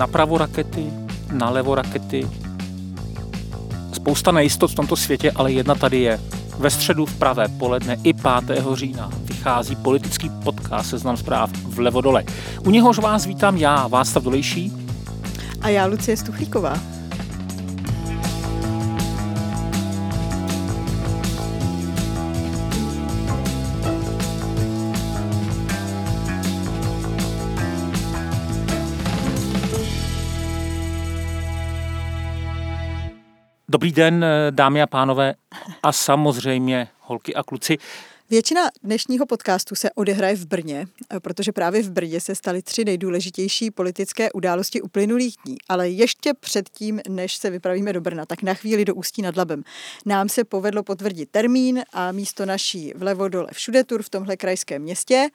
napravo rakety, nalevo rakety. Spousta nejistot v tomto světě, ale jedna tady je. Ve středu v pravé poledne i 5. října vychází politický podcast Seznam zpráv Vlevo dole. U něhož vás vítám já, Václav Dolejší. A já, Lucie Stuchlíková. Dobrý den, dámy a pánové a samozřejmě holky a kluci. Většina dnešního podcastu se odehraje v Brně, protože právě v Brně se staly 3 nejdůležitější politické události uplynulých dní. Ale ještě předtím, než se vypravíme do Brna, tak na chvíli do Ústí nad Labem. Nám se povedlo potvrdit termín a místo naší Vlevo dole všude tur v tomhle krajském městě.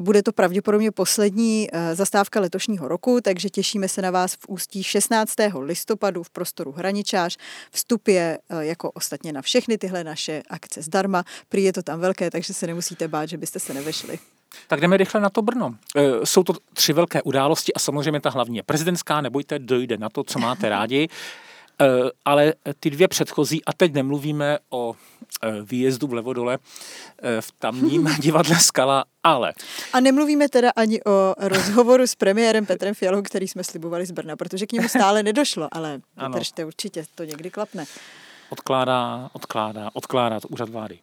Bude to pravděpodobně poslední zastávka letošního roku, takže těšíme se na vás v Ústí 16. listopadu v prostoru Hraničář. Vstup je jako ostatně na všechny tyhle naše akce zdarma. Prý je to tam velké, takže se nemusíte bát, že byste se nevešli. Tak jdeme rychle na to Brno. Jsou to 3 velké události a samozřejmě ta hlavní je prezidentská, nebojte, dojde na to, co máte rádi. Ale ty 2 předchozí, a teď nemluvíme o výjezdu vlevo dole v tamním divadle Skala, ale... A nemluvíme teda ani o rozhovoru s premiérem Petrem Fialou, který jsme slibovali z Brna, protože k němu stále nedošlo, ale vydržte, určitě to někdy klapne. Odkládá to úřad vlády.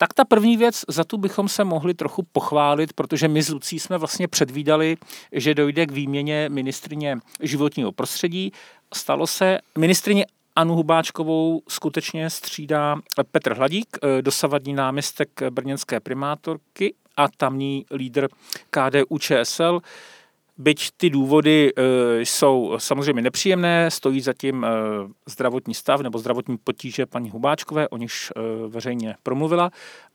Tak ta první věc, za tu bychom se mohli trochu pochválit, protože my s Lucí jsme vlastně předvídali, že dojde k výměně ministryně životního prostředí. Stalo se, ministryně Anu Hubáčkovou skutečně střídá Petr Hladík, dosavadní náměstek brněnské primátorky a tamní lídr KDU ČSL. Byť ty důvody jsou samozřejmě nepříjemné, stojí zatím zdravotní stav nebo zdravotní potíže paní Hubáčkové, o nichž veřejně promluvila,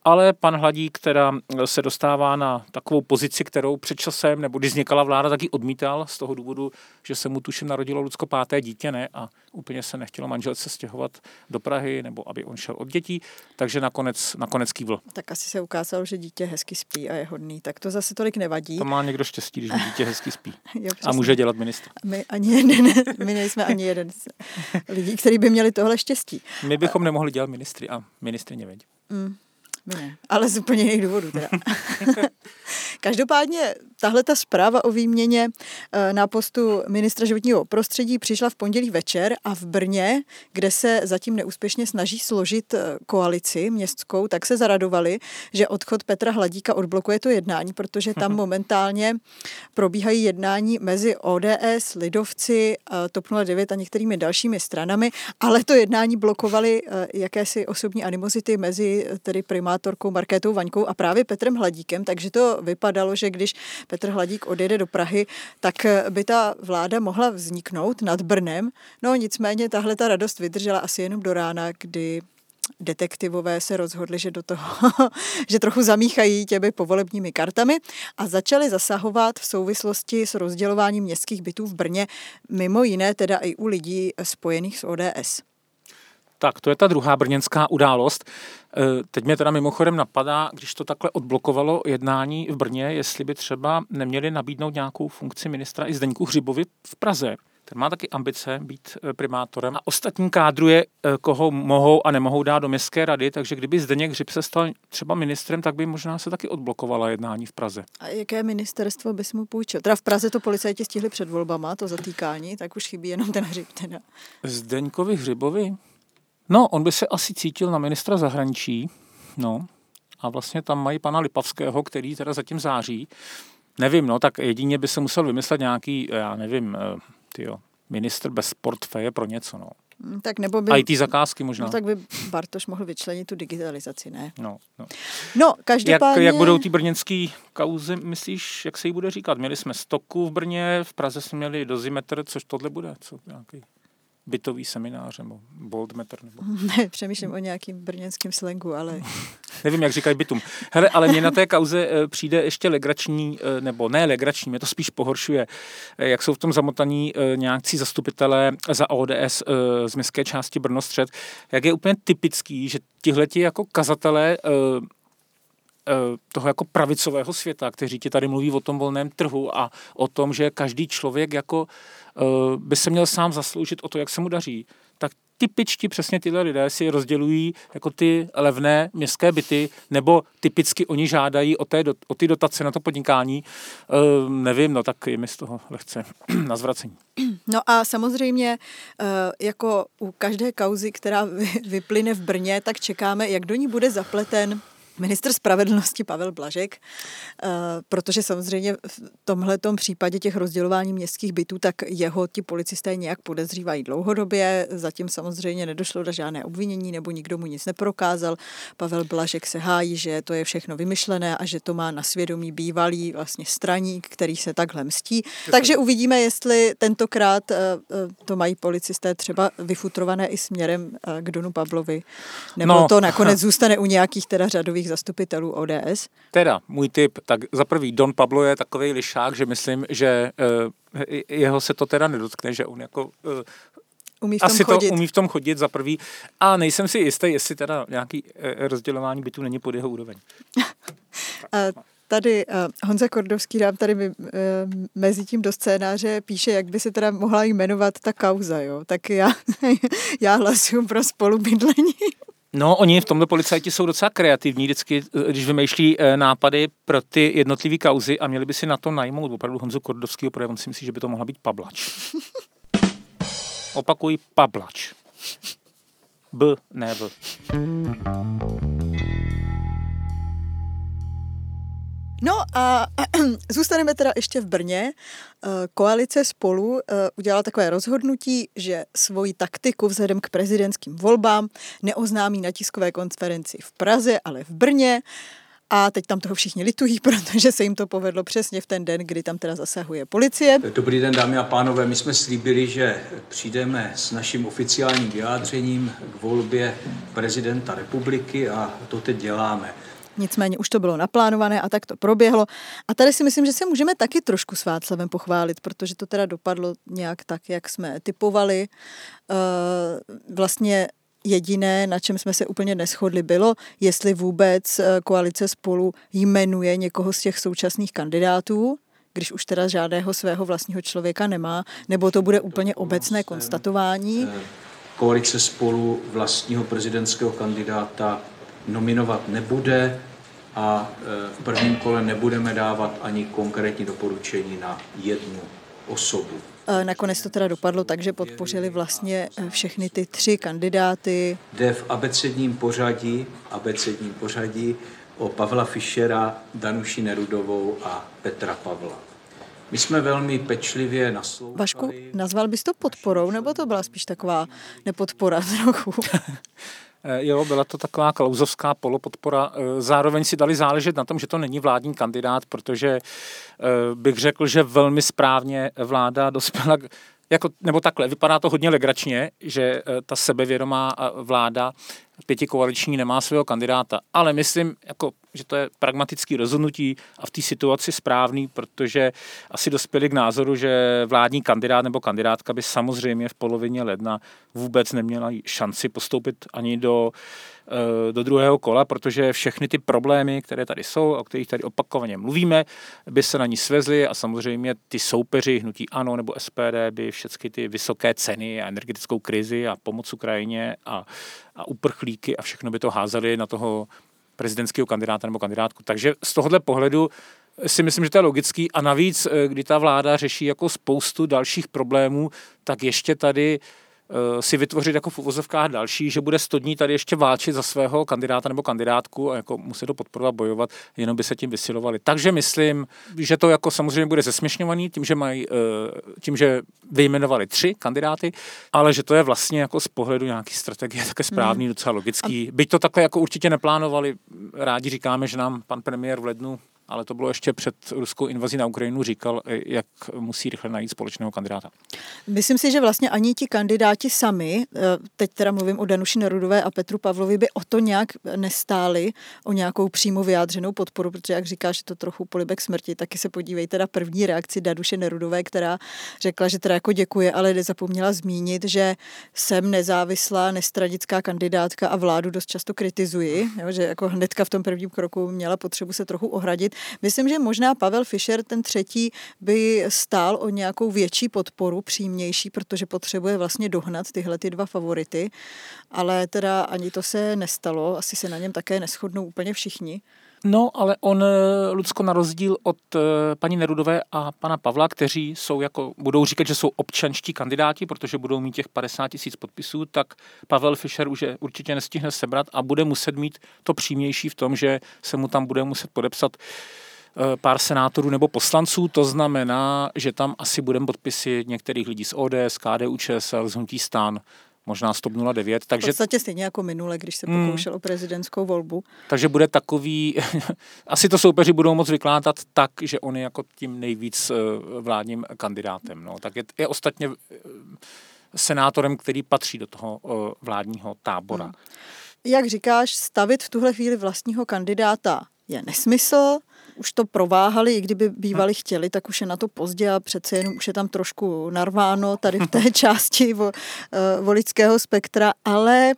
ale pan Hladík teda se dostává na takovou pozici, kterou před časem, nebo když vznikala vláda, tak ji odmítal z toho důvodu, že se mu tuším narodilo Lucko 5. dítě, ne, a úplně se nechtělo manželce stěhovat do Prahy, nebo aby on šel od dětí, takže nakonec kývl. Tak asi se ukázalo, že dítě hezky spí a je hodný, tak to zase tolik nevadí. To má někdo štěstí, když dítě hezky spí. Jo, a může dělat ministr. My nejsme ani jeden z lidí, kteří by měli tohle štěstí. My bychom nemohli dělat ministry a ministryně vědí. Ne, ale z úplně jiných důvodů teda. Každopádně tahle ta zpráva o výměně na postu ministra životního prostředí přišla v pondělí večer a v Brně, kde se zatím neúspěšně snaží složit koalici městskou, tak se zaradovali, že odchod Petra Hladíka odblokuje to jednání, protože tam momentálně probíhají jednání mezi ODS, Lidovci, TOP 09 a některými dalšími stranami, ale to jednání blokovali jakési osobní animozity mezi tedy primátorkou Markétou Vaňkou a právě Petrem Hladíkem, takže to vypadalo, že když Petr Hladík odjede do Prahy, tak by ta vláda mohla vzniknout nad Brnem. No nicméně tahle ta radost vydržela asi jenom do rána, kdy detektivové se rozhodli, že do toho, že trochu zamíchají těmi povolebními kartami a začali zasahovat v souvislosti s rozdělováním městských bytů v Brně, mimo jiné teda i u lidí spojených s ODS. Tak, to je ta druhá brněnská událost. Teď mě teda mimochodem napadá, když to takhle odblokovalo jednání v Brně, jestli by třeba neměli nabídnout nějakou funkci ministra i Zdeňku Hřibovi v Praze. Ten má taky ambice být primátorem. A ostatní kádruje, koho mohou a nemohou dát do městské rady, takže kdyby Zdeněk Hřib se stal třeba ministrem, tak by možná se taky odblokovala jednání v Praze. A jaké ministerstvo bys mu půjčil? Teda v Praze to policajti stihli před volbama, to zatýkání, tak už chybí jenom ten Hřib teda. Zdeňkovi Hřibovi? No, on by se asi cítil na ministra zahraničí, no, a vlastně tam mají pana Lipavského, který teda zatím září. Nevím, no, tak jedině by se musel vymyslet nějaký, já nevím, ministr bez portfeje pro něco, no. Tak nebo by... IT zakázky možná. No, tak by Bartoš mohl vyčlenit tu digitalizaci, ne? No, každopádně... Jak budou ty brněnský kauzy, myslíš, jak se jí bude říkat? Měli jsme stoku v Brně, v Praze jsme měli dozimetr, což tohle bude, co nějaký... bytový seminář nebo boldmetr. Nebo... Ne, přemýšlím o nějakým brněnském slengu, ale... Nevím, jak říkají bytum. Hele, ale mě na té kauze přijde ještě legrační, nebo ne legrační, mě to spíš pohoršuje, jak jsou v tom zamotaní nějakcí zastupitelé za ODS z městské části Brno-Střed, jak je úplně typický, že tihleti jako kazatelé toho jako pravicového světa, kteří ti tady mluví o tom volném trhu a o tom, že každý člověk jako by se měl sám zasloužit o to, jak se mu daří, tak typičtí přesně tyhle lidé si rozdělují jako ty levné městské byty, nebo typicky oni žádají o ty dotace na to podnikání. Nevím, no tak je mi z toho lehce na zvracení. No a samozřejmě, jako u každé kauzy, která vyplyne v Brně, tak čekáme, jak do ní bude zapleten ministr spravedlnosti Pavel Blažek, protože samozřejmě v tomhletom případě těch rozdělování městských bytů, tak jeho ti policisté nějak podezřívají dlouhodobě, zatím samozřejmě nedošlo na žádné obvinění nebo nikdo mu nic neprokázal. Pavel Blažek se hájí, že to je všechno vymyšlené a že to má na svědomí bývalý vlastně straník, který se takhle mstí. Takže uvidíme, jestli tentokrát to mají policisté třeba vyfutrované i směrem k Donu Pavlovi, nebo to nakonec zůstane u nějakých teda řadových zastupitelů ODS? Teda, můj tip, tak za prvý Don Pablo je takovej lišák, že myslím, že jeho se to teda nedotkne, že on jako umí v tom chodit za prvý a nejsem si jistý, jestli teda nějaký rozdělování bytů není pod jeho úroveň. Tady Honza Kordovský nám tady mezi tím do scénáře píše, jak by se teda mohla jmenovat ta kauza, jo? Tak já hlasuju pro spolubydlení. No, oni v tomto policajti jsou docela kreativní vždycky, když vymýšlí nápady pro ty jednotlivé kauzy a měli by si na to najmout opravdu Honzu Kordovskýho, protože on si myslí, že by to mohla být Pablač. Opakuji, Pablač. B, ne B. No a zůstaneme teda ještě v Brně. Koalice Spolu udělala takové rozhodnutí, že svoji taktiku vzhledem k prezidentským volbám neoznámí na tiskové konferenci v Praze, ale v Brně. A teď tam toho všichni litují, protože se jim to povedlo přesně v ten den, kdy tam teda zasahuje policie. Dobrý den, dámy a pánové. My jsme slíbili, že přijdeme s naším oficiálním vyjádřením k volbě prezidenta republiky a to teď děláme. Nicméně už to bylo naplánované a tak to proběhlo. A tady si myslím, že se můžeme taky trošku s Václavem pochválit, protože to teda dopadlo nějak tak, jak jsme typovali. Vlastně jediné, na čem jsme se úplně neshodli, bylo, jestli vůbec koalice Spolu jmenuje někoho z těch současných kandidátů, když už teda žádného svého vlastního člověka nemá, nebo to bude úplně obecné konstatování. Koalice Spolu vlastního prezidentského kandidáta nominovat nebude a v prvním kole nebudeme dávat ani konkrétní doporučení na jednu osobu. Nakonec to teda dopadlo tak, že podpořili vlastně všechny ty tři kandidáty. Jde v abecedním pořadí o Pavla Fischera, Danuši Nerudovou a Petra Pavla. My jsme velmi pečlivě naslouchali. Vašku, nazval bys to podporou, nebo to byla spíš taková nepodpora trochu? Jo, byla to taková klauzovská polopodpora. Zároveň si dali záležet na tom, že to není vládní kandidát, protože bych řekl, že velmi správně vláda dospěla, vypadá to hodně legračně, že ta sebevědomá vláda pětikoaliční nemá svého kandidáta. Ale myslím, že to je pragmatický rozhodnutí a v té situaci správný, protože asi dospěli k názoru, že vládní kandidát nebo kandidátka by samozřejmě v polovině ledna vůbec neměla šanci postoupit ani do druhého kola, protože všechny ty problémy, které tady jsou, o kterých tady opakovaně mluvíme, by se na ní svezly a samozřejmě ty soupeři hnutí ANO nebo SPD by všechny ty vysoké ceny a energetickou krizi a pomoc Ukrajině a uprchlíky a všechno by to házeli na toho prezidentského kandidáta nebo kandidátku. Takže z tohohle pohledu si myslím, že to je logický a navíc, kdy ta vláda řeší jako spoustu dalších problémů, tak ještě tady si vytvořit jako v uvozovkách další, že bude 100 dní tady ještě válčit za svého kandidáta nebo kandidátku a jako musí to podporovat, bojovat, jenom by se tím vysilovali. Takže myslím, že to jako samozřejmě bude zesměšňovaný tím, že vyjmenovali 3 kandidáty, ale že to je vlastně jako z pohledu nějaký strategie také správný, docela logický. Byť to takhle jako určitě neplánovali, rádi říkáme, že nám pan premiér v lednu ale to bylo ještě před ruskou invazí na Ukrajinu, říkal, jak musí rychle najít společného kandidáta. Myslím si, že vlastně ani ti kandidáti sami, teď teda mluvím o Danuši Nerudové a Petru Pavlovi, by o to nějak nestáli, o nějakou přímo vyjádřenou podporu, protože jak říkáš, je to trochu polibek smrti, taky se podívejte na první reakci Danuše Nerudové, která řekla, že teda jako děkuje, ale nezapomněla zmínit, že jsem nezávislá, nestranická kandidátka a vládu dost často kritizuji, jo, že jako hnedka v tom prvním kroku měla potřebu se trochu ohradit. Myslím, že možná Pavel Fischer, ten třetí, by stál o nějakou větší podporu, přímější, protože potřebuje vlastně dohnat tyhle ty dva favority, ale teda ani to se nestalo, asi se na něm také neshodnou úplně všichni. No, ale on, Lucko, na rozdíl od paní Nerudové a pana Pavla, kteří jsou jako, budou říkat, že jsou občanští kandidáti, protože budou mít těch 50 000 podpisů, tak Pavel Fischer už je určitě nestihne sebrat a bude muset mít to přímější v tom, že se mu tam bude muset podepsat pár senátorů nebo poslanců, to znamená, že tam asi budeme podpisy některých lidí z ODS, KDU ČSL, z Hnutí STAN, možná z TOP 09. Takže v podstatě stejně jako minule, když se pokoušel o prezidentskou volbu. Takže bude takový, asi to soupeři budou moc vykládat tak, že on je jako tím nejvíc vládním kandidátem. No. Tak je ostatně senátorem, který patří do toho vládního tábora. Jak říkáš, stavit v tuhle chvíli vlastního kandidáta je nesmysl. Už to prováhali, i kdyby bývali chtěli, tak už je na to pozdě a přece jenom už je tam trošku narváno tady v té části voličského spektra, ale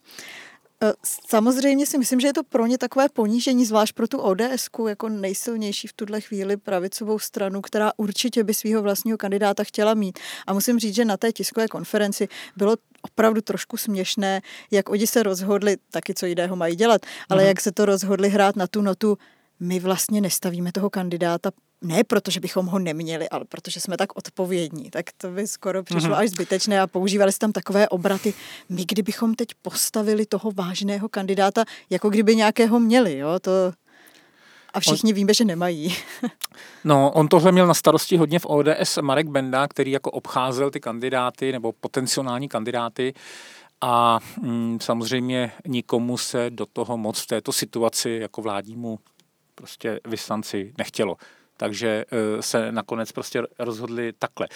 samozřejmě si myslím, že je to pro ně takové ponížení, zvlášť pro tu ODSku, jako nejsilnější v tuhle chvíli pravicovou stranu, která určitě by svého vlastního kandidáta chtěla mít. A musím říct, že na té tiskové konferenci bylo opravdu trošku směšné, jak oni se rozhodli, taky co jiného mají dělat, ale jak se to rozhodli hrát na tu notu, my vlastně nestavíme toho kandidáta, ne protože bychom ho neměli, ale protože jsme tak odpovědní. Tak to by skoro přišlo až zbytečné a používali se tam takové obraty. My kdybychom teď postavili toho vážného kandidáta, jako kdyby nějakého měli, jo, to... A všichni víme, že nemají. No, on tohle měl na starosti hodně v ODS Marek Benda, který jako obcházel ty kandidáty nebo potenciální kandidáty a samozřejmě nikomu se do toho moc v této situaci jako vládnímu prostě vyslanci nechtělo. Takže se nakonec prostě rozhodli takhle.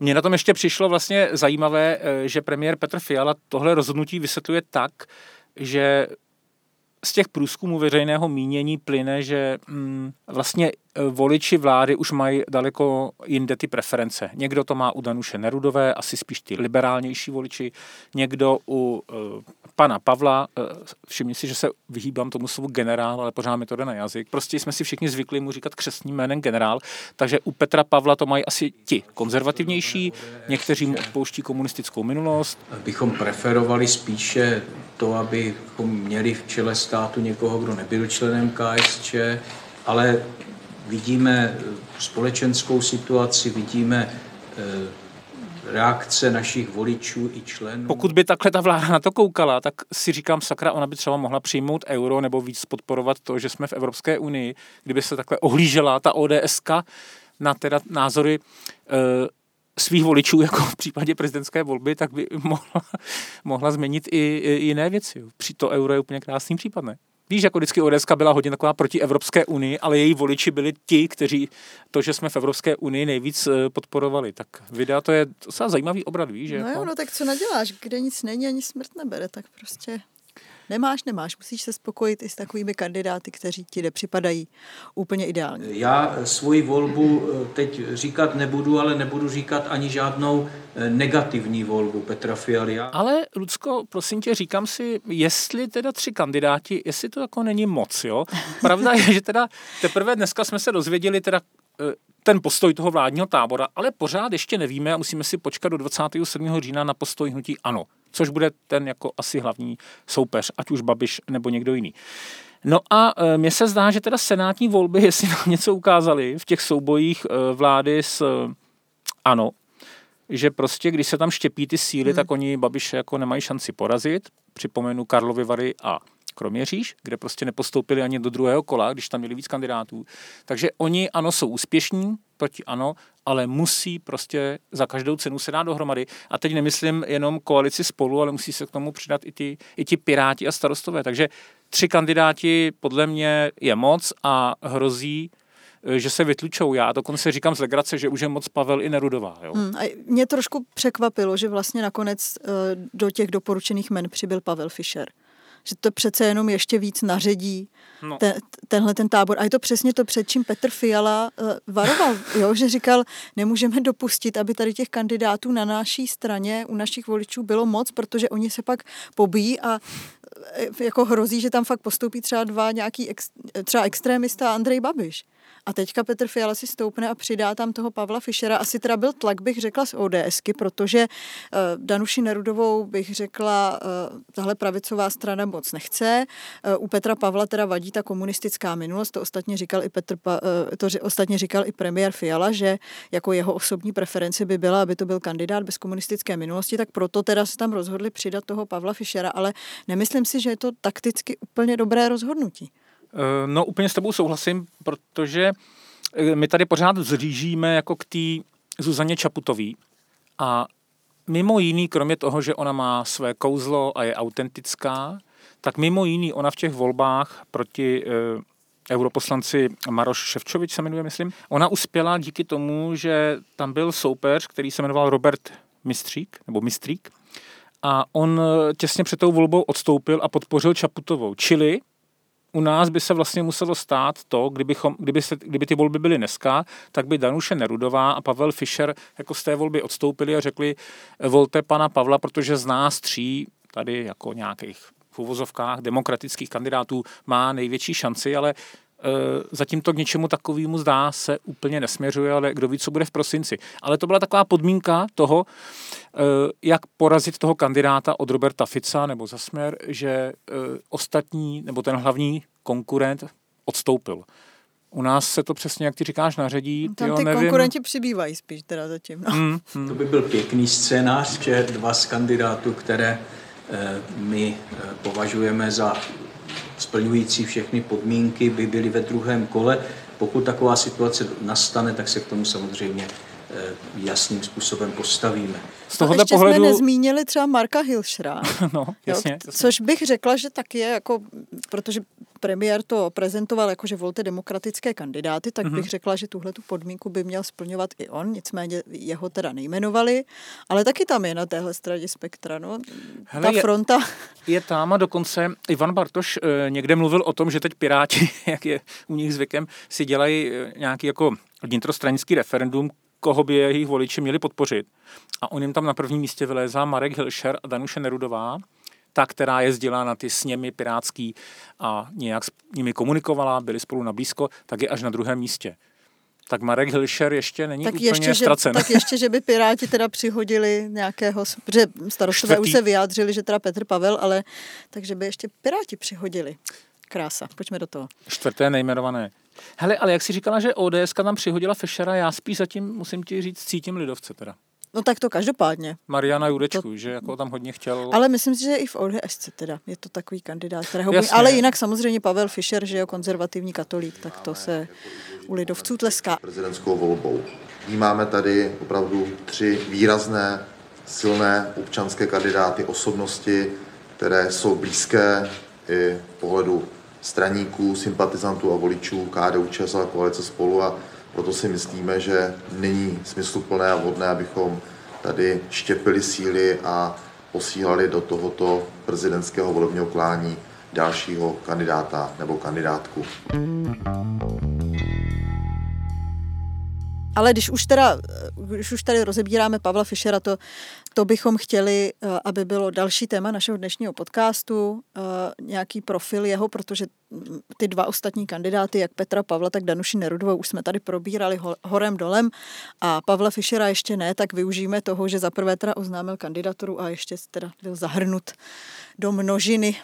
Mně na tom ještě přišlo vlastně zajímavé, že premiér Petr Fiala tohle rozhodnutí vysvětluje tak, že z těch průzkumů veřejného mínění plyne, že vlastně voliči vlády už mají daleko jinde ty preference. Někdo to má u Danuše Nerudové, asi spíš ty liberálnější voliči, někdo u pana Pavla, všimni si, že se vyhýbám tomu slovu generál, ale pořád mi to jde na jazyk. Prostě jsme si všichni zvykli mu říkat křestním jménem generál, takže u Petra Pavla to mají asi ti konzervativnější, někteří mu odpouští komunistickou minulost. Bychom preferovali spíše to, abychom měli v čele státu někoho, kdo nebyl členem KSČ, ale vidíme společenskou situaci, vidíme reakce našich voličů i členů. Pokud by takhle ta vláda na to koukala, tak si říkám, sakra, ona by třeba mohla přijmout euro nebo víc podporovat to, že jsme v Evropské unii, kdyby se takhle ohlížela ta ODSka na teda názory svých voličů, jako v případě prezidentské volby, tak by mohla změnit i jiné věci. To euro je úplně krásný případ, ne? Víš, jako vždycky ODSka byla hodně taková proti Evropské unii, ale její voliči byli ti, kteří to, že jsme v Evropské unii, nejvíc podporovali. Tak videa, to je docela zajímavý obrat, víš? No jo, no tak co naděláš, kde nic není, ani smrt nebere, tak prostě nemáš, musíš se spokojit i s takovými kandidáty, kteří ti nepřipadají úplně ideálně. Já svoji volbu teď říkat nebudu, ale nebudu říkat ani žádnou negativní volbu Petra Fialy. Ale, Lucko, prosím tě, říkám si, jestli teda tři kandidáti, jestli to jako není moc, jo? Pravda je, že teda teprve dneska jsme se dozvěděli teda ten postoj toho vládního tábora, ale pořád ještě nevíme a musíme si počkat do 27. října na postoj hnutí ANO, což bude ten jako asi hlavní soupeř, ať už Babiš nebo někdo jiný. No a mně se zdá, že teda senátní volby, jestli nám něco ukázali v těch soubojích vlády s ANO, že prostě, když se tam štěpí ty síly, tak oni Babiše jako nemají šanci porazit. Připomenu Karlovy Vary a Kroměříž, kde prostě nepostoupili ani do druhého kola, když tam měli víc kandidátů. Takže oni, ano, jsou úspěšní, proti ANO, ale musí prostě za každou cenu se dát dohromady. A teď nemyslím jenom koalici Spolu, ale musí se k tomu přidat i ti Piráti a Starostové. Takže tři kandidáti podle mě je moc a hrozí, že se vytlučou. Já dokonce říkám z legrace, že už je moc Pavel i Nerudová. Jo? A mě trošku překvapilo, že vlastně nakonec do těch doporučených men přibyl Pavel Fischer. Že to přece jenom ještě víc naředí tenhle tábor. A je to přesně to, před čím Petr Fiala varoval, jo? Že říkal, nemůžeme dopustit, aby tady těch kandidátů na naší straně, u našich voličů bylo moc, protože oni se pak pobíjí a jako hrozí, že tam fakt postoupí třeba dva nějaký třeba extrémista Andrej Babiš. A teďka Petr Fiala si stoupne a přidá tam toho Pavla Fischera. Asi teda byl tlak, bych řekla, z ODSky, protože Danuši Nerudovou, bych řekla, tahle pravicová strana moc nechce. U Petra Pavla teda vadí ta komunistická minulost, to ostatně říkal i premiér Fiala, že jako jeho osobní preference by byla, aby to byl kandidát bez komunistické minulosti, tak proto teda se tam rozhodli přidat toho Pavla Fischera, ale nemyslím si, že je to takticky úplně dobré rozhodnutí. No úplně s tebou souhlasím, protože my tady pořád vzlížíme jako k té Zuzaně Čaputový a mimo jiný, kromě toho, že ona má své kouzlo a je autentická, tak mimo jiný ona v těch volbách proti europoslanci Maroš Šefčovič se jmenuje, myslím, ona uspěla díky tomu, že tam byl soupeř, který se jmenoval Robert Mistřík a on těsně před tou volbou odstoupil a podpořil Čaputovou, čili u nás by se vlastně muselo stát to, kdyby ty volby byly dneska, tak by Danuše Nerudová a Pavel Fischer jako z té volby odstoupili a řekli, volte pana Pavla, protože z nás tří tady jako nějakých v uvozovkách demokratických kandidátů má největší šanci, ale zatím to k něčemu takovému zdá se úplně nesměřuje, ale kdo ví, co bude v prosinci. Ale to byla taková podmínka toho, jak porazit toho kandidáta od Roberta Fica nebo za Směr, že ostatní nebo ten hlavní konkurent odstoupil. U nás se to přesně, jak ty říkáš, naředí. Tam ty konkurenti přibývají spíš teda zatím. No. To by byl pěkný scénář, že dva z kandidátů, které my považujeme za splňující všechny podmínky, by byly ve druhém kole. Pokud taková situace nastane, tak se k tomu samozřejmě jasným způsobem postavíme. Z tohoto pohledu jsme nezmínili třeba Marka Hilšera. No, jasně. Což bych řekla, že tak je, jako, protože premiér to prezentoval jako, že volte demokratické kandidáty, tak bych řekla, že tuhle tu podmínku by měl splňovat i on, nicméně jeho teda nejmenovali, ale taky tam je na téhle straně spektra, no. Hele, ta fronta. Je tam a dokonce Ivan Bartoš někde mluvil o tom, že teď Piráti, jak je u nich zvykem, si dělají nějaký jako vnitrostranický referendum, koho by jejich voliči měli podpořit. A on jim tam na prvním místě vylézá Marek Hilšer a Danuše Nerudová, ta, která jezdila na ty sněmy pirátský a nějak s nimi komunikovala, byli spolu nablízko, tak je až na druhém místě. Tak Marek Hilšer ještě není tak úplně ztracen. Tak ještě, že by Piráti teda přihodili nějakého, protože starostové už se vyjádřili, že teda Petr Pavel, ale takže by ještě Piráti přihodili. Krása, pojďme do toho. Čtvrté nejmenované. Hele, ale jak jsi říkala, že ODSka tam přihodila Fischera, já spíš zatím, musím ti říct, cítím lidovce teda. No tak to každopádně. Mariána Jurečku, to, že jako tam hodně chtěl. Ale myslím si, že i v ODS teda je to takový kandidát, kterého by, ale jinak samozřejmě Pavel Fischer, že jo, konzervativní katolík, tak to se u lidovců tleská. Prezidentskou volbou. Máme tady opravdu tři výrazné, silné občanské kandidáty, osobnosti, které jsou blízké i pohledu straníků, sympatizantů a voličů KDU ČSL a koalice Spolu a proto si myslíme, že není smysluplné a vhodné, abychom tady štěpili síly a posílali do tohoto prezidentského volebního klání dalšího kandidáta nebo kandidátku. Ale když už tady rozebíráme Pavla Fischera, to bychom chtěli, aby bylo další téma našeho dnešního podcastu, nějaký profil jeho, protože ty dva ostatní kandidáty, jak Petra Pavla, tak Danuši Nerudovou, už jsme tady probírali horem dolem a Pavla Fischera ještě ne, tak využijeme toho, že zaprvé teda oznámil kandidaturu a ještě teda byl zahrnut do množiny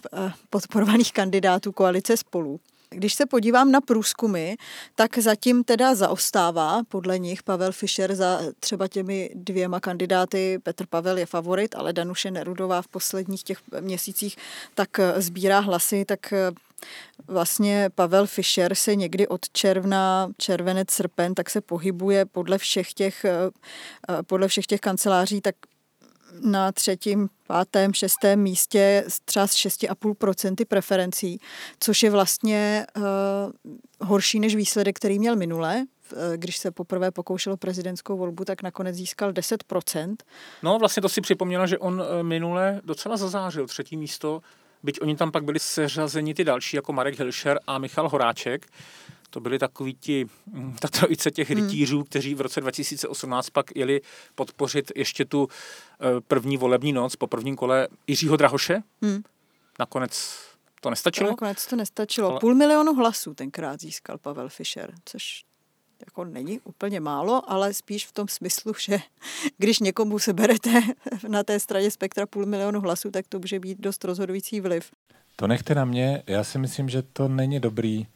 podporovaných kandidátů koalice Spolu. Když se podívám na průzkumy, tak zatím teda zaostává podle nich Pavel Fischer za třeba těmi dvěma kandidáty. Petr Pavel je favorit, ale Danuše Nerudová v posledních těch měsících tak sbírá hlasy, tak vlastně Pavel Fischer se někdy od června, červenec, srpen, tak se pohybuje podle všech těch kanceláří, tak na třetím, pátém, šestém místě třeba z 6,5% preferencí, což je vlastně horší než výsledek, který měl minule. Když se poprvé pokoušelo prezidentskou volbu, tak nakonec získal 10%. No vlastně to si připomněla, že on minule docela zazářil třetí místo, byť oni tam pak byli seřazeni ty další, jako Marek Hilšer a Michal Horáček. To byli takový ta trojice těch rytířů, kteří v roce 2018 pak jeli podpořit ještě tu první volební noc po prvním kole Jiřího Drahoše. Nakonec to nestačilo. Ale... 500 000 hlasů tenkrát získal Pavel Fischer, což jako není úplně málo, ale spíš v tom smyslu, že když někomu seberete na té straně spektra 500 000 hlasů, tak to může být dost rozhodující vliv. To nechte na mě, já si myslím, že to není dobrý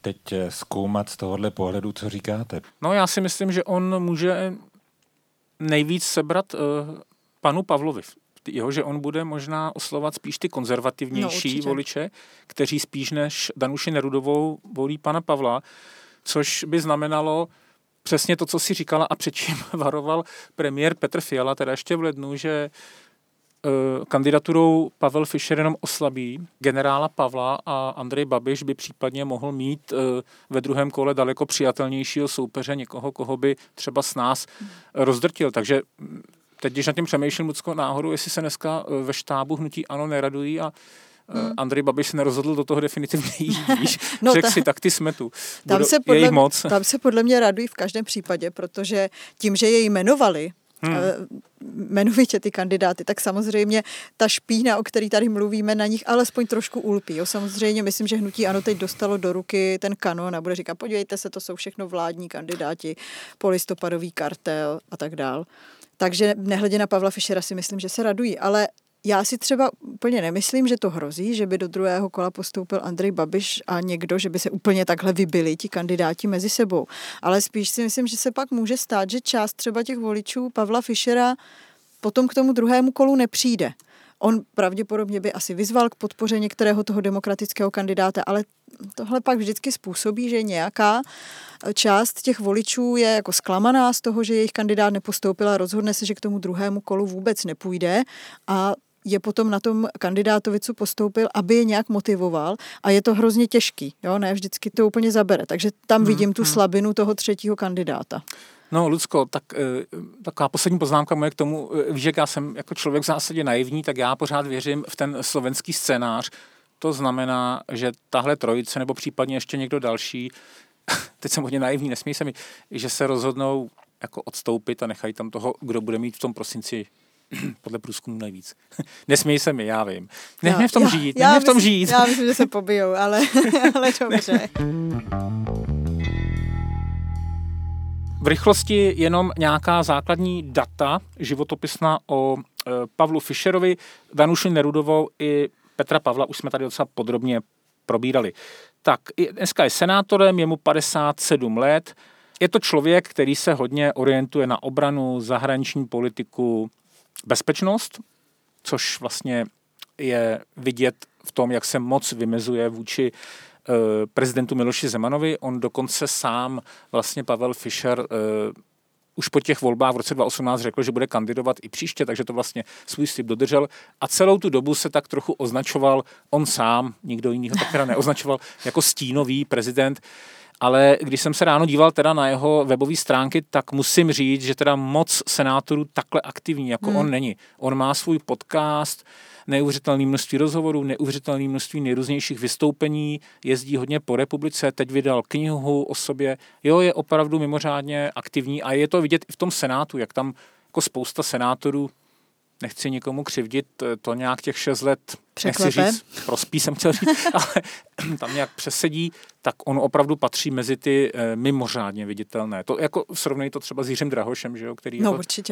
teď zkoumat z tohohle pohledu, co říkáte. No já si myslím, že on může nejvíc sebrat panu Pavlovi. Jo, že on bude možná oslovat spíš ty konzervativnější voliče, kteří spíš než Danuši Nerudovou volí pana Pavla, což by znamenalo přesně to, co si říkala a před čím varoval premiér Petr Fiala, teda ještě v lednu, že kandidaturou Pavel Fischer jenom oslabí generála Pavla a Andrej Babiš by případně mohl mít ve druhém kole daleko přijatelnějšího soupeře, někoho, koho by třeba s nás rozdrtil. Takže teď, když nad tím přemýšlím Lucko náhodou, jestli se dneska ve štábu hnutí ANO neradují a Andrej Babiš se nerozhodl do toho definitivně jít, víš, řekl si, tak ty jsme tu, je jich moc. Tam se podle mě radují v každém případě, protože tím, že jej jmenovali, jmenovitě ty kandidáty, tak samozřejmě ta špína, o který tady mluvíme, na nich alespoň trošku ulpí. Jo, samozřejmě myslím, že hnutí ANO teď dostalo do ruky ten kanon a bude říkat, podívejte se, to jsou všechno vládní kandidáti, polistopadový kartel a tak dál. Takže nehledě na Pavla Fischera si myslím, že se radují, ale já si třeba úplně nemyslím, že to hrozí, že by do druhého kola postoupil Andrej Babiš a někdo, že by se úplně takhle vybili ti kandidáti mezi sebou. Ale spíš si myslím, že se pak může stát, že část třeba těch voličů Pavla Fischera potom k tomu druhému kolu nepřijde. On pravděpodobně by asi vyzval k podpoře některého toho demokratického kandidáta, ale tohle pak vždycky způsobí, že nějaká část těch voličů je jako zklamaná z toho, že jejich kandidát nepostoupil a rozhodne se, že k tomu druhému kolu vůbec nepůjde a je potom na tom kandidátovi, co postoupil, aby je nějak motivoval a je to hrozně těžký, jo, ne vždycky to úplně zabere, takže tam vidím tu slabinu toho třetího kandidáta. No, Lucko, tak taková poslední poznámka moje k tomu, že já jsem jako člověk v zásadě naivní, tak já pořád věřím v ten slovenský scénář. To znamená, že tahle trojice nebo případně ještě někdo další, teď jsem hodně naivní, nesmí se mi, že se rozhodnou jako odstoupit a nechají tam toho, kdo bude mít v tom prosinci podle průzkumu nejvíc. Nesměj se mi, já vím. Nechme v tom žít, nechme v tom žít. Já myslím, že se pobijou, ale dobře. V rychlosti jenom nějaká základní data životopisná o Pavlu Fischerovi, Danuši Nerudovou i Petra Pavla, už jsme tady docela podrobně probírali. Tak, dneska je senátorem, je mu 57 let, je to člověk, který se hodně orientuje na obranu, zahraniční politiku, bezpečnost, což vlastně je vidět v tom, jak se moc vymezuje vůči prezidentu Miloši Zemanovi. On dokonce sám, vlastně Pavel Fischer, už po těch volbách v roce 2018 řekl, že bude kandidovat i příště, takže to vlastně svůj slib dodržel. A celou tu dobu se tak trochu označoval on sám, nikdo jiný ho tak neoznačoval, jako stínový prezident. Ale když jsem se ráno díval teda na jeho webové stránky, tak musím říct, že teda moc senátorů takhle aktivní, jako on není. On má svůj podcast, neuvěřitelné množství rozhovorů, neuvěřitelné množství nejrůznějších vystoupení, jezdí hodně po republice, teď vydal knihu o sobě. Jo, je opravdu mimořádně aktivní a je to vidět i v tom senátu, jak tam jako spousta senátorů, nechci nikomu křivdit, to nějak těch 6 let, překlepe. Nechci říct, prospí jsem chtěl říct, ale tam nějak přesedí, tak on opravdu patří mezi ty mimořádně viditelné. To jako srovnej to třeba s Jiřím Drahošem, že jo, který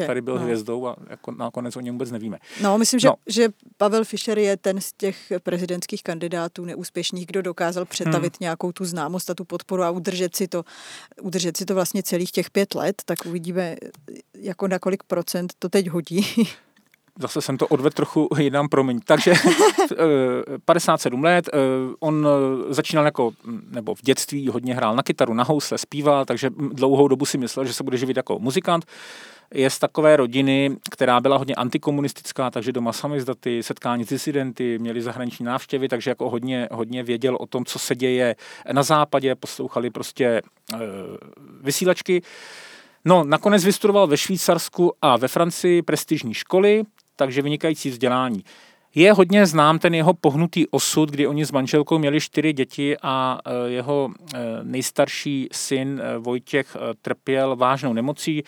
tady byl hvězdou a jako nakonec o něm vůbec nevíme. No, myslím, že Pavel Fischer je ten z těch prezidentských kandidátů neúspěšných, kdo dokázal přetavit nějakou tu známost a tu podporu a udržet si to vlastně celých těch 5 let, tak uvidíme, jako na kolik procent to teď hodí. Zase jsem to odvedl trochu jinam, promiň. Takže 57 let, on začínal nebo v dětství hodně hrál na kytaru, na housle, zpíval, takže dlouhou dobu si myslel, že se bude živit jako muzikant. je z takové rodiny, která byla hodně antikomunistická, takže doma samizdaty, setkání s disidenty, měli zahraniční návštěvy, takže jako hodně věděl o tom, co se děje na západě, poslouchali prostě vysílačky. No, nakonec vystudoval ve Švýcarsku a ve Francii prestižní školy, takže vynikající vzdělání. Je hodně znám ten jeho pohnutý osud, kdy oni s manželkou měli 4 děti a jeho nejstarší syn Vojtěch trpěl vážnou nemocí,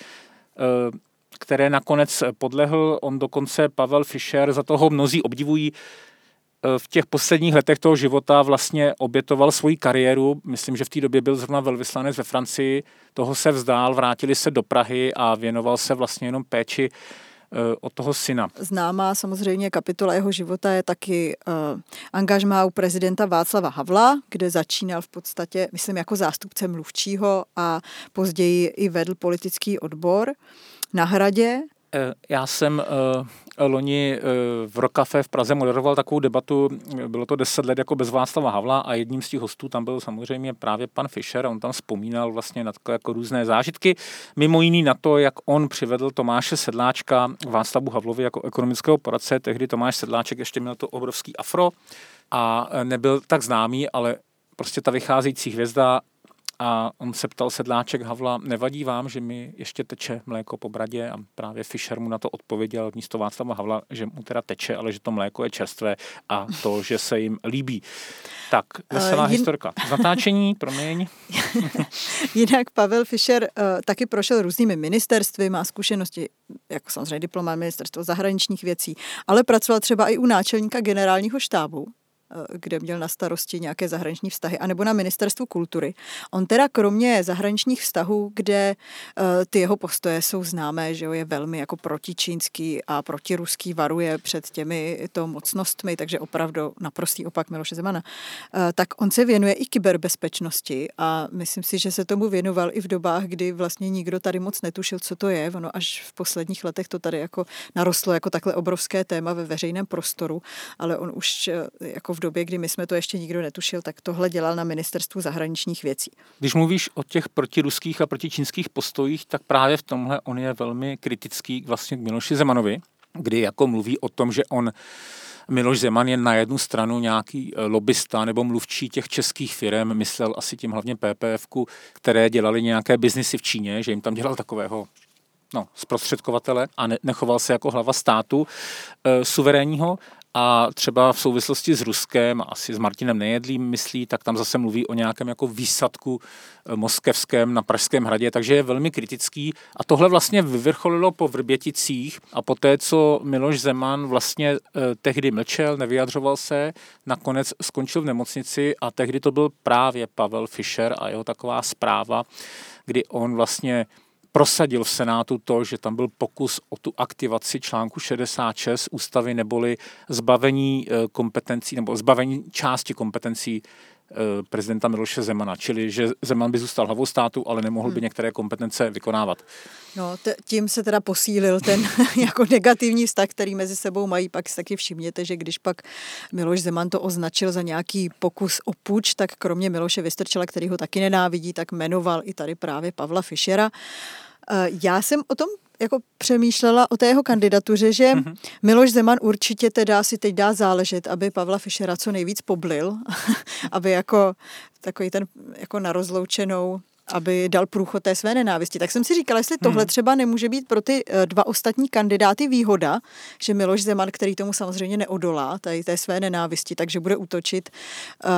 které nakonec podlehl. On dokonce, Pavel Fischer, za toho mnozí obdivují, v těch posledních letech toho života vlastně obětoval svoji kariéru. Myslím, že v té době byl zrovna velvyslanec ve Francii, toho se vzdál, vrátili se do Prahy a věnoval se vlastně jenom péči od toho syna. Známá samozřejmě kapitola jeho života je taky angažmá u prezidenta Václava Havla, kde začínal v podstatě, myslím, jako zástupce mluvčího a později i vedl politický odbor na Hradě. Já jsem loni v Rokafe v Praze moderoval takovou debatu, bylo to 10 let jako bez Václava Havla a jedním z těch hostů tam byl samozřejmě právě pan Fischer, on tam vzpomínal vlastně na jako různé zážitky, mimo jiný na to, jak on přivedl Tomáše Sedláčka Václavu Havlovi jako ekonomického poradce, tehdy Tomáš Sedláček ještě měl to obrovský afro a nebyl tak známý, ale prostě ta vycházející hvězda. A on se ptal Sedláček Havla, nevadí vám, že mi ještě teče mléko po bradě? A právě Fischer mu na to odpověděl místo Václava Havla, že mu teda teče, ale že to mléko je čerstvé a to, že se jim líbí. Tak, veselá historka. Zatáčení, promiň. Jinak Pavel Fischer taky prošel různými ministerstvy, má zkušenosti, jako samozřejmě diplomát ministerstva zahraničních věcí, ale pracoval třeba i u náčelníka generálního štábu, kde měl na starosti nějaké zahraniční vztahy, anebo na ministerstvu kultury. On teda kromě zahraničních vztahů, kde ty jeho postoje jsou známé, že jo, je velmi jako protičínský a protiruský, varuje před těmito mocnostmi, takže opravdu naprostý opak Miloše Zemana, tak on se věnuje i kyberbezpečnosti a myslím si, že se tomu věnoval i v dobách, kdy vlastně nikdo tady moc netušil, co to je. Ono až v posledních letech to tady jako narostlo jako takhle obrovské téma ve veřejném prostoru, ale on už jako v době, kdy my jsme to ještě nikdo netušil, tak tohle dělal na ministerstvu zahraničních věcí. Když mluvíš o těch protiruských a protičínských postojích, tak právě v tomhle on je velmi kritický vlastně k Miloši Zemanovi, kdy jako mluví o tom, že on Miloš Zeman je na jednu stranu nějaký lobista nebo mluvčí těch českých firem, myslel asi tím hlavně PPF-ku, které dělali nějaké biznisy v Číně, že jim tam dělal takového zprostředkovatele a nechoval se jako hlava státu suverénního. A třeba v souvislosti s Ruskem, asi s Martinem Nejedlým myslí, tak tam zase mluví o nějakém jako výsadku moskevském na Pražském hradě, takže je velmi kritický. A tohle vlastně vyvrcholilo po Vrběticích a poté, co Miloš Zeman vlastně tehdy mlčel, nevyjadřoval se, nakonec skončil v nemocnici a tehdy to byl právě Pavel Fischer a jeho taková zpráva, kdy on vlastně prosadil v Senátu to, že tam byl pokus o tu aktivaci článku 66 ústavy, neboli zbavení kompetencí nebo zbavení části kompetencí prezidenta Miloše Zemana. Čili, že Zeman by zůstal hlavou státu, ale nemohl by některé kompetence vykonávat. No, tím se teda posílil ten jako negativní vztah, který mezi sebou mají. Pak si taky všimněte, že když pak Miloš Zeman to označil za nějaký pokus o puč, tak kromě Miloše Vystrčila, který ho taky nenávidí, tak jmenoval i tady právě Pavla Fischera. Já jsem o tom jako přemýšlela o té jeho kandidatuře, že Miloš Zeman určitě teda si teď dá záležet, aby Pavla Fischera co nejvíc poblil, aby jako takový ten jako na rozloučenou, aby dal průchod té své nenávisti. Tak jsem si říkala, jestli tohle třeba nemůže být pro ty 2 ostatní kandidáty výhoda, že Miloš Zeman, který tomu samozřejmě neodolá, tady té své nenávisti, takže bude útočit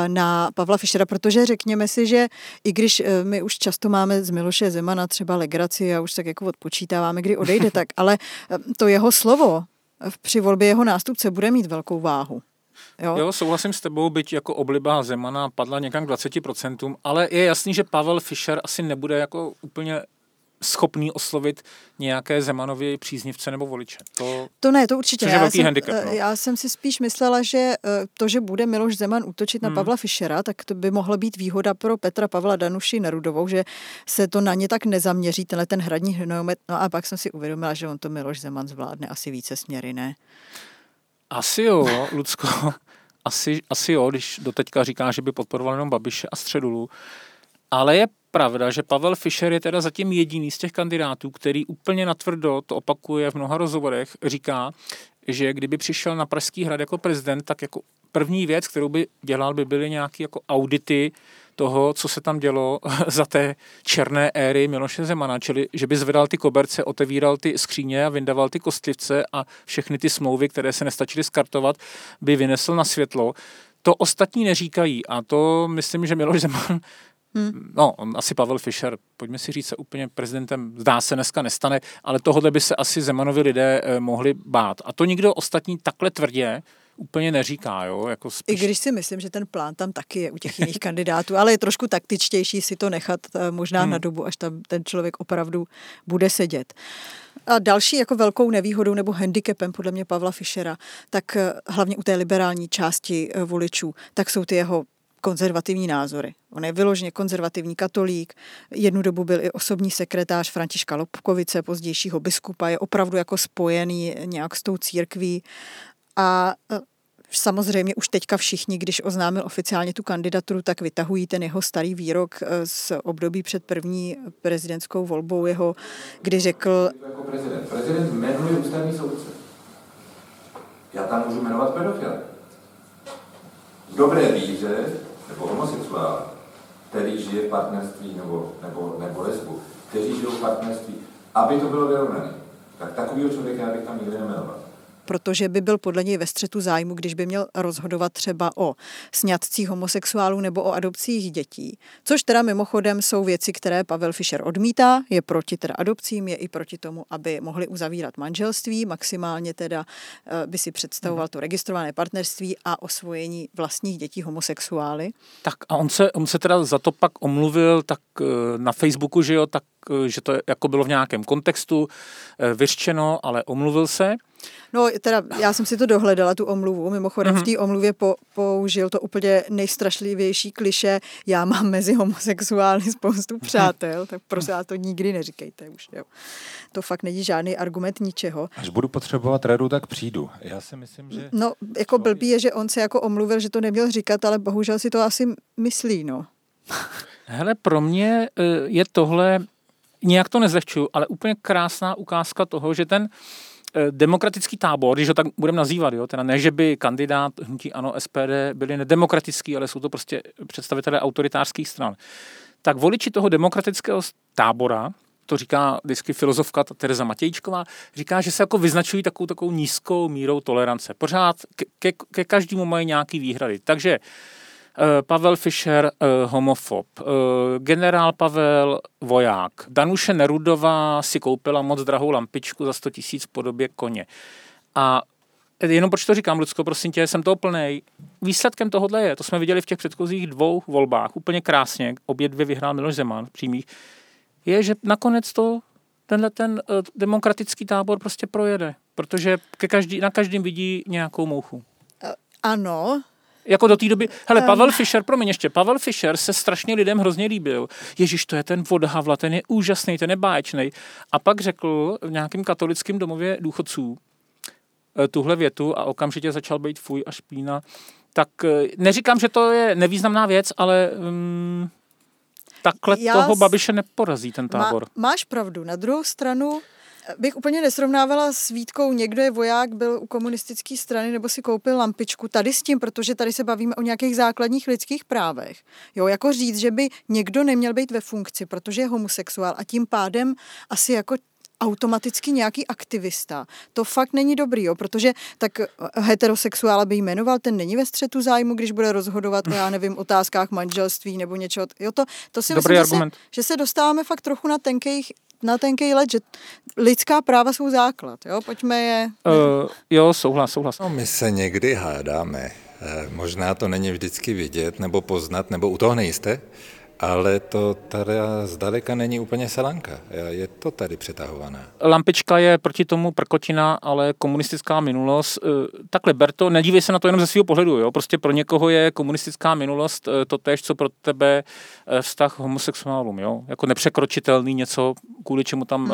na Pavla Fischera, protože řekněme si, že i když my už často máme z Miloše Zemana třeba legraci a už tak jako odpočítáváme, kdy odejde, tak ale to jeho slovo při volbě jeho nástupce bude mít velkou váhu. Jo, souhlasím s tebou, byť jako obliba Zemana padla někam k 20%, ale je jasný, že Pavel Fischer asi nebude jako úplně schopný oslovit nějaké Zemanovi příznivce nebo voliče. To ne, to určitě. Což je velký handicap, no. Já jsem si spíš myslela, že to, že bude Miloš Zeman útočit na Pavla Fischera, tak to by mohla být výhoda pro Petra Pavla, Danuši Nerudovou, že se to na ně tak nezaměří, tenhle ten hradní hnojomet. No a pak jsem si uvědomila, že on to Miloš Zeman zvládne asi více směry, ne? Asi jo, Lucko, asi jo, když doteďka říká, že by podporoval jenom Babiše a Středulu, ale je pravda, že Pavel Fischer je teda zatím jediný z těch kandidátů, který úplně natvrdo, to opakuje v mnoha rozhovorech, říká, že kdyby přišel na Pražský hrad jako prezident, tak jako první věc, kterou by dělal, by byly nějaké jako audity toho, co se tam dělo za té černé éry Miloše Zemana, čili že by zvedal ty koberce, otevíral ty skříně a vyndaval ty kostlivce a všechny ty smlouvy, které se nestačily skartovat, by vynesl na světlo. To ostatní neříkají a to myslím, že Miloš Zeman, no asi Pavel Fischer, pojďme si říct, se úplně prezidentem zdá se dneska nestane, ale tohle by se asi Zemanovi lidé mohli bát. A to nikdo ostatní takhle tvrdě úplně neříká, jo? Jako spíš... I když si myslím, že ten plán tam taky je u těch jiných kandidátů, ale je trošku taktičtější si to nechat možná na dobu, až tam ten člověk opravdu bude sedět. A další jako velkou nevýhodou nebo handicapem podle mě Pavla Fischera, tak hlavně u té liberální části voličů, tak jsou ty jeho konzervativní názory. On je vyloženě konzervativní katolík, jednu dobu byl i osobní sekretář Františka Lobkovice, pozdějšího biskupa, je opravdu jako spojený nějak s tou církví a samozřejmě už teďka všichni, když oznámil oficiálně tu kandidaturu, tak vytahují ten jeho starý výrok z období před první prezidentskou volbou jeho, kdy řekl... Jako prezident. Prezident jmenuje ústavní soudce. Já tam můžu jmenovat pedofila. V dobré víře, nebo homosexuál, který žije v partnerství, nebo lesbu, kteří žijou v partnerství, aby to bylo vyrovnané. Tak takovýho člověka bych tam nikdy nejmenoval. Protože by byl podle něj ve střetu zájmu, když by měl rozhodovat třeba o sňatcích homosexuálů nebo o adopcích dětí. Což teda mimochodem jsou věci, které Pavel Fischer odmítá, je proti teda adopcím, je i proti tomu, aby mohli uzavírat manželství, maximálně teda by si představoval to registrované partnerství a osvojení vlastních dětí homosexuály. Tak a on se teda za to pak omluvil tak na Facebooku, že jo, tak že to jako bylo v nějakém kontextu vyřčeno, ale omluvil se. No teda já jsem si to dohledala, tu omluvu. Mimochodem v té omluvě použil to úplně nejstrašlivější kliše. Já mám mezi homosexuály spoustu přátel, tak prosím, to nikdy neříkejte už. Jo. To fakt není žádný argument ničeho. Až budu potřebovat radu, tak přijdu. Já si myslím, že... No jako blbý je, že on se jako omluvil, že to neměl říkat, ale bohužel si to asi myslí, no. Hele, pro mě je tohle... Nijak to nezlehčuju, ale úplně krásná ukázka toho, že ten demokratický tábor, když ho tak budeme nazývat, jo, teda ne, že by kandidát hnutí ANO, SPD byli nedemokratický, ale jsou to prostě představitelé autoritářských stran. Tak voliči toho demokratického tábora, to říká vždycky filozofka Tereza Matějčková, říká, že se jako vyznačují takovou nízkou mírou tolerance. Pořád ke každému mají nějaký výhrady. Takže Pavel Fischer, homofob. Generál Pavel, voják. Danuše Nerudová si koupila moc drahou lampičku za 100 000 v podobě koně. A jenom proč to říkám, Lucko, prosím tě, jsem toho plnej. Výsledkem tohodle je, to jsme viděli v těch předchozích dvou volbách, úplně krásně, obě dvě vyhrál Miloš Zeman přímých, je, že nakonec to ten demokratický tábor prostě projede, protože na každém vidí nějakou mouchu. Ano, jako do té doby, hele, Pavel Fischer se strašně lidem hrozně líbil. Ježiš, to je ten od Havla, ten je úžasný, ten je báječný. A pak řekl v nějakém katolickém domově důchodců tuhle větu a okamžitě začal být fuj a špína. Tak neříkám, že to je nevýznamná věc, ale... takhle toho Babiše neporazí ten tábor. Máš pravdu, na druhou stranu... Bych úplně nesrovnávala s Vítkou, někdo je voják, byl u komunistické strany nebo si koupil lampičku tady s tím, protože tady se bavíme o nějakých základních lidských právech. Jo, jako říct, že by někdo neměl být ve funkci, protože je homosexuál a tím pádem asi jako automaticky nějaký aktivista. To fakt není dobrý, jo, protože tak heterosexuála by jmenoval, ten není ve střetu zájmu, když bude rozhodovat o, já nevím, otázkách manželství nebo něčeho. Jo, to si myslím, že se dostáváme fakt trochu na tenkej let, že lidská práva jsou základ, jo, pojďme je... Jo, souhlas. No, my se někdy hádáme, možná to není vždycky vidět, nebo poznat, nebo u toho nejste, ale to tady zdaleka není úplně selanka, je to tady přetahovaná. Lampička je proti tomu prkotina, ale komunistická minulost, takhle Berto, nedívej se na to jenom ze svého pohledu, jo? Prostě pro někoho je komunistická minulost totéž, co pro tebe vztah homosexuálům, jo? Jako nepřekročitelný něco, kvůli čemu tam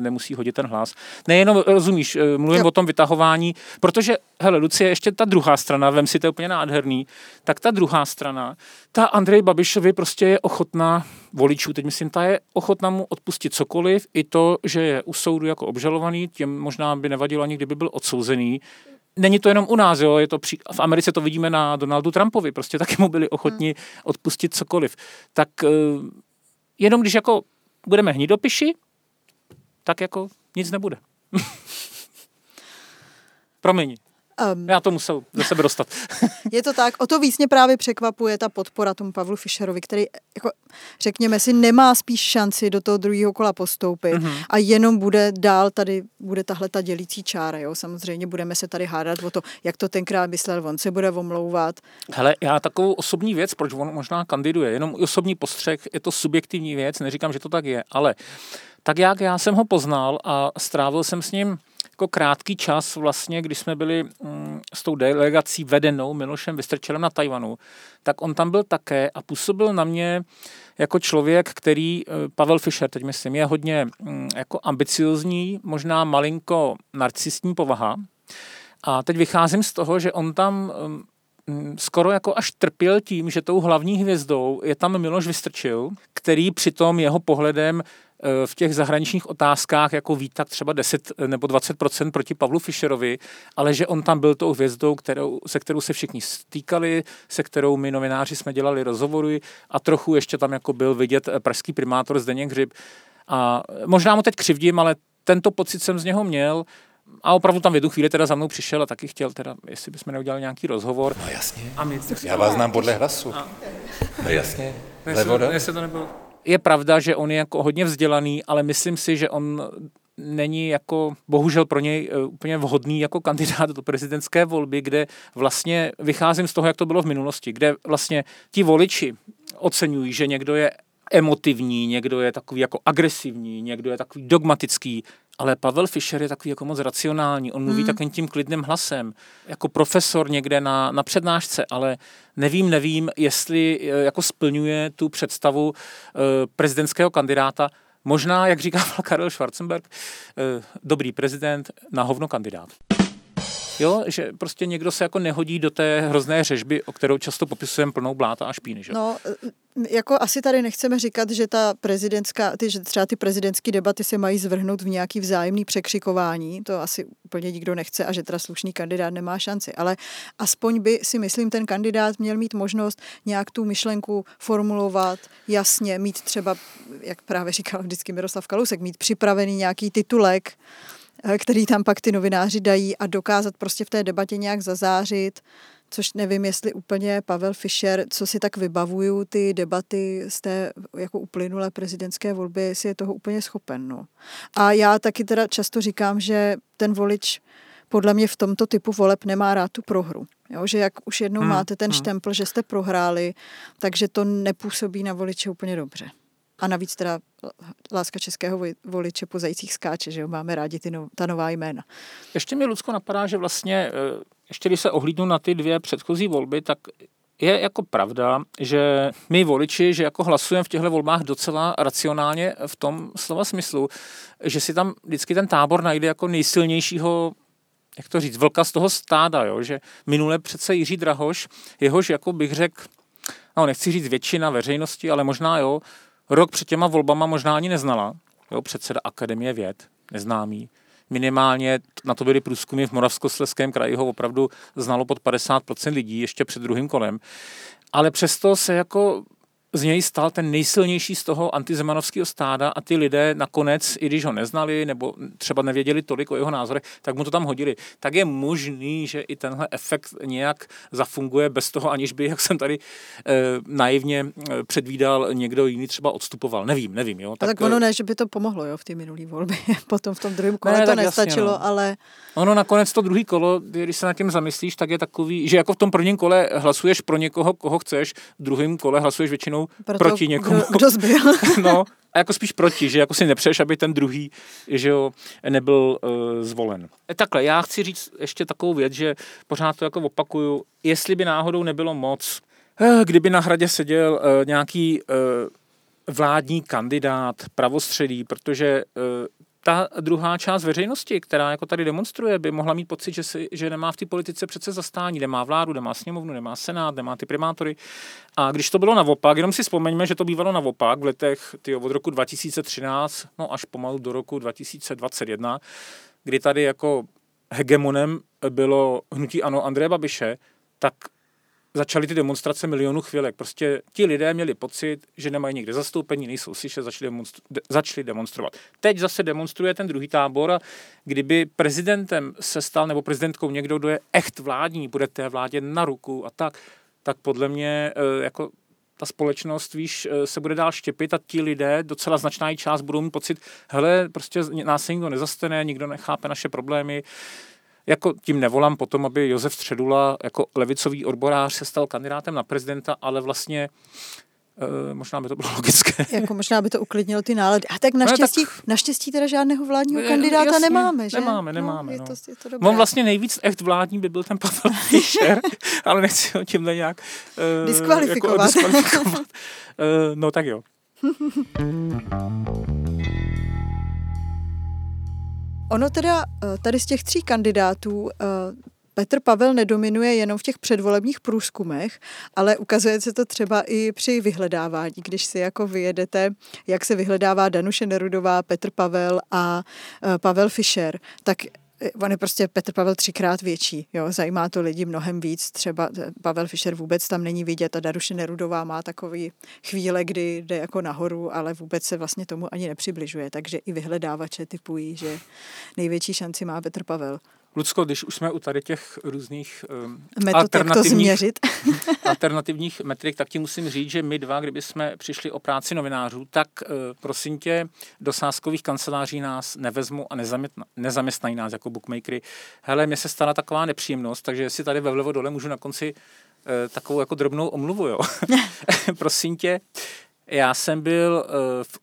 nemusí hodit ten hlas. Nejenom, rozumíš, mluvím o tom vytahování, protože, hele, Lucie, ještě ta druhá strana, vem si to úplně nádherný, tak ta druhá strana, ta Andrej Babišovi prostě je ochotná voličů, teď myslím, ta je ochotná mu odpustit cokoliv, i to, že je u soudu jako obžalovaný, těm možná by nevadilo ani, kdyby byl odsouzený. Není to jenom u nás, jo? Je to v Americe to vidíme na Donaldu Trumpovi, prostě taky mu byli ochotní odpustit cokoliv. Tak jenom když jako budeme hnidopiši, tak jako nic nebude. Promiň. Já to musel ze sebe dostat. Je to tak, o to víc mě právě překvapuje ta podpora tomu Pavlu Fischerovi, který, jako, řekněme si, nemá spíš šanci do toho druhého kola postoupit a jenom bude dál tady, bude tahle ta dělící čára, jo, samozřejmě budeme se tady hádat o to, jak to tenkrát myslel, on se bude omlouvat. Hele, já takovou osobní věc, proč on možná kandiduje, jenom osobní postřeh, je to subjektivní věc, neříkám, že to tak je, ale tak jak já jsem ho poznal a strávil jsem s ním jako krátký čas vlastně, když jsme byli s tou delegací vedenou Milošem Vystrčelem na Tajvanu, tak on tam byl také a působil na mě jako člověk, který, Pavel Fischer teď myslím, je hodně jako ambiciozní, možná malinko narcisní povaha. A teď vycházím z toho, že on tam skoro jako až trpěl tím, že tou hlavní hvězdou je tam Miloš Vystrčil, který přitom jeho pohledem v těch zahraničních otázkách jako výtak třeba 10 nebo 20% proti Pavlu Fischerovi, ale že on tam byl tou hvězdou, se kterou se všichni stýkali, se kterou my novináři jsme dělali rozhovory a trochu ještě tam jako byl vidět pražský primátor Zdeněk Hřib. A možná mu teď křivdím, ale tento pocit jsem z něho měl a opravdu tam v jednu chvíli teda za mnou přišel a taky chtěl teda, jestli bychom neudělali nějaký rozhovor. No jasně, já vás znám podle hlasu. No jasně, je pravda, že on je jako hodně vzdělaný, ale myslím si, že on není jako, bohužel pro něj úplně vhodný jako kandidát do prezidentské volby, kde vlastně vycházím z toho, jak to bylo v minulosti, kde vlastně ti voliči oceňují, že někdo je emotivní, někdo je takový jako agresivní, někdo je takový dogmatický, ale Pavel Fischer je takový jako moc racionální, on mluví takovým tím klidným hlasem, jako profesor někde na přednášce, ale nevím, jestli jako splňuje tu představu prezidentského kandidáta. Možná, jak říkal Karel Schwarzenberg, dobrý prezident na hovno kandidát. Jo, že prostě někdo se jako nehodí do té hrozné řežby, o kterou často popisujeme plnou bláta a špíny, že? No, jako asi tady nechceme říkat, že že třeba ty prezidentské debaty se mají zvrhnout v nějaký vzájemný překřikování, to asi úplně nikdo nechce a že teda slušný kandidát nemá šanci, ale aspoň by si myslím ten kandidát měl mít možnost nějak tu myšlenku formulovat jasně, mít třeba, jak právě říkal vždycky Miroslav Kalousek, mít připravený nějaký titulek, který tam pak ty novináři dají a dokázat prostě v té debatě nějak zazářit, což nevím, jestli úplně Pavel Fischer, co si tak vybavuju ty debaty z té jako uplynulé prezidentské volby, jestli je toho úplně schopen. No. A já taky teda často říkám, že ten volič podle mě v tomto typu voleb nemá rád tu prohru. Jo, že jak už jednou máte ten štempl, že jste prohráli, takže to nepůsobí na voliče úplně dobře. A navíc teda láska českého voliče po zajících skáče, že jo, máme rádi ta nová jména. Ještě mi, Lucko, napadá, že vlastně, ještě když se ohlídnu na ty dvě předchozí volby, tak je jako pravda, že my voliči, že jako hlasujeme v těchto volbách docela racionálně v tom slova smyslu, že si tam vždycky ten tábor najde jako nejsilnějšího, jak to říct, vlka z toho stáda, jo, že minule přece Jiří Drahoš, jehož jako bych řekl, no nechci říct většina veřejnosti, ale možná jo, rok před těma volbama možná ani neznala, jo, předseda Akademie věd, neznámý. Minimálně na to byly průzkumy v Moravskoslezském kraji, ho opravdu znalo pod 50% lidí ještě před druhým kolem. Ale přesto se jako z něj stal ten nejsilnější z toho antizemanovského stáda a ty lidé nakonec, i když ho neznali nebo třeba nevěděli tolik o jeho názorech, tak mu to tam hodili. Tak je možný, že i tenhle efekt nějak zafunguje bez toho, aniž by, jak jsem tady naivně předvídal, někdo jiný třeba odstupoval. Nevím. Jo? Tak ono ne, že by to pomohlo jo, v té minulý volbě. Potom v tom druhém kole ne, to nestačilo, jasně, no. Ale... Ono nakonec to druhý kolo, když se nad tím zamyslíš, tak je takový, že jako v tom prvním kole hlasuješ pro někoho, koho chceš, v druhém kole hlasuješ většinou proti někomu. Kdo zbyl. No, a jako spíš proti, že jako si nepřeješ, aby ten druhý, že jo, nebyl zvolen. Takhle, já chci říct ještě takovou věc, že pořád to jako opakuju, jestli by náhodou nebylo moc, kdyby na Hradě seděl nějaký vládní kandidát pravostředý, protože ta druhá část veřejnosti, která jako tady demonstruje, by mohla mít pocit, že nemá v té politice přece zastání, nemá vládu, nemá sněmovnu, nemá senát, nemá ty primátory. A když to bylo naopak, jenom si vzpomeňme, že to bývalo naopak v letech od roku 2013 až pomalu do roku 2021, kdy tady jako hegemonem bylo hnutí ANO Andreje Babiše, tak začaly ty demonstrace milionu chvílek. Prostě ti lidé měli pocit, že nemají nikde zastoupení, nejsou slyšet, začali demonstrovat. Teď zase demonstruje ten druhý tábor a kdyby prezidentem se stal nebo prezidentkou někdo, kdo je echt vládní, bude té vládě na ruku a tak podle mě jako ta společnost, víš, se bude dál štěpit a ti lidé, docela značná část, budou mít pocit, hele, prostě nás se nikdo nezastane, nikdo nechápe naše problémy. Jako tím nevolám potom, aby Josef Středula jako levicový odborář se stal kandidátem na prezidenta, ale vlastně možná by to bylo logické. Jako možná by to uklidnilo ty nálady. A tak naštěstí teda žádného vládního kandidáta jasně, nemáme, že? Nemáme. No. Je to dobré. On vlastně nejvíc echt vládní by byl ten Pavel Fischer, ale nechci ho tímhle nějak diskvalifikovat. Jako no tak jo. Ono teda tady z těch tří kandidátů Petr Pavel nedominuje jenom v těch předvolebních průzkumech, ale ukazuje se to třeba i při vyhledávání, když si jako vyjedete, jak se vyhledává Danuše Nerudová, Petr Pavel a Pavel Fischer, tak on je prostě Petr Pavel 3x větší, jo, zajímá to lidi mnohem víc, třeba Pavel Fischer vůbec tam není vidět a Danuše Nerudová má takový chvíle, kdy jde jako nahoru, ale vůbec se vlastně tomu ani nepřibližuje, takže i vyhledávače typují, že největší šanci má Petr Pavel. Lucko, když už jsme u tady těch různých alternativních metrik, tak ti musím říct, že my dva, kdyby jsme přišli o práci novinářů, tak prosím tě, do sázkových kanceláří nás nevezmu a nezaměstnají nás jako bookmakery. Hele, mně se stala taková nepříjemnost, takže si tady ve Vlevo dole můžu na konci takovou jako drobnou omluvu, jo. Prosím tě, já jsem byl v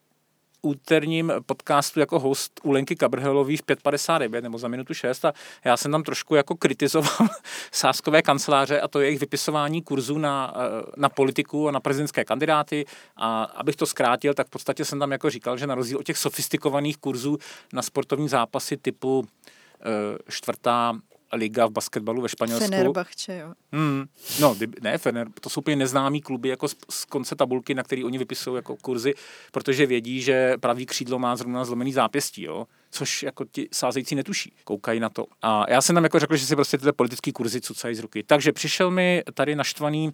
úterním podcastu jako host u Lenky Kabrhelový v 5:59 nebo za minutu 6 a já jsem tam trošku jako kritizoval sázkové kanceláře a to jejich vypisování kurzů na politiku a na prezidentské kandidáty a abych to zkrátil, tak v podstatě jsem tam jako říkal, že na rozdíl od těch sofistikovaných kurzů na sportovní zápasy typu 4. liga v basketbalu ve Španělsku. Fenerbahce, jo. To jsou úplně neznámí kluby jako z konce tabulky, na který oni vypisují jako kurzy, protože vědí, že pravý křídlo má zrovna zlomený zápěstí, jo, což jako ti sázející netuší. Koukají na to. A já jsem tam jako řekl, že si prostě tyhle politické kurzy cucají z ruky. Takže přišel mi tady naštvaný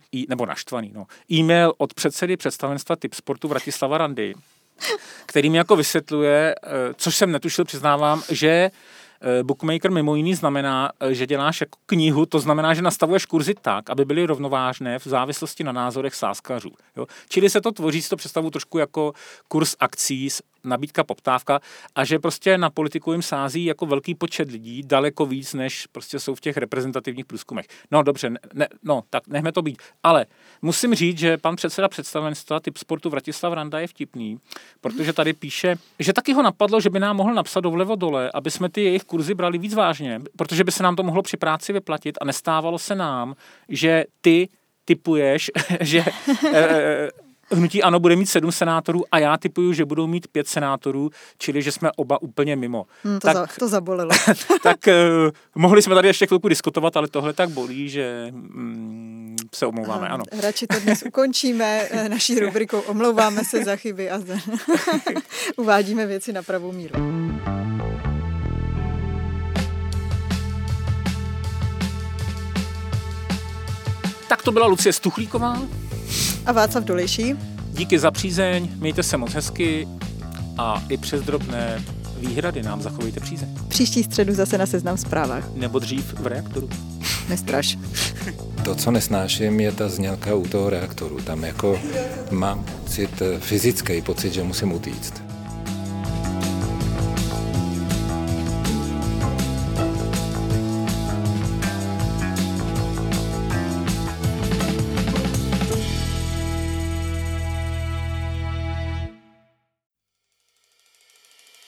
e-mail od předsedy představenstva Tipsportu Vratislava Randy, který mi jako vysvětluje, což jsem netušil, přiznávám, že bookmaker mimo jiný znamená, že děláš jako knihu, to znamená, že nastavuješ kurzy tak, aby byly rovnovážné v závislosti na názorech sázkařů. Jo? Čili se to tvoří, si to představu trošku jako kurz akcí, nabídka, poptávka a že prostě na politiku jim sází jako velký počet lidí, daleko víc, než prostě jsou v těch reprezentativních průzkumech. No dobře, tak nechme to být. Ale musím říct, že pan předseda představenstva Tipsportu Vratislav Randa je vtipný, protože tady píše, že taky ho napadlo, že by nám mohl napsat do Vlevo dole, aby jsme ty jejich kurzy brali víc vážně, protože by se nám to mohlo při práci vyplatit a nestávalo se nám, že ty tipuješ, že hnutí ANO bude mít 7 senátorů a já tipuju, že budou mít 5 senátorů, čili že jsme oba úplně mimo. To zabolelo. Tak mohli jsme tady ještě chvilku diskutovat, ale tohle tak bolí, že se omlouváme, ano. Radši to dnes ukončíme naší rubrikou Omlouváme se za chyby a uvádíme věci na pravou míru. Tak to byla Lucie Stuchlíková a Václav Dolejší. Díky za přízeň, mějte se moc hezky a i přes drobné výhrady nám zachovejte přízeň. Příští středu zase na Seznam zprávách. Nebo dřív v reaktoru. Nestraš. To, co nesnáším, je ta znělka u toho reaktoru. Tam jako mám pocit, fyzický pocit, že musím utíct.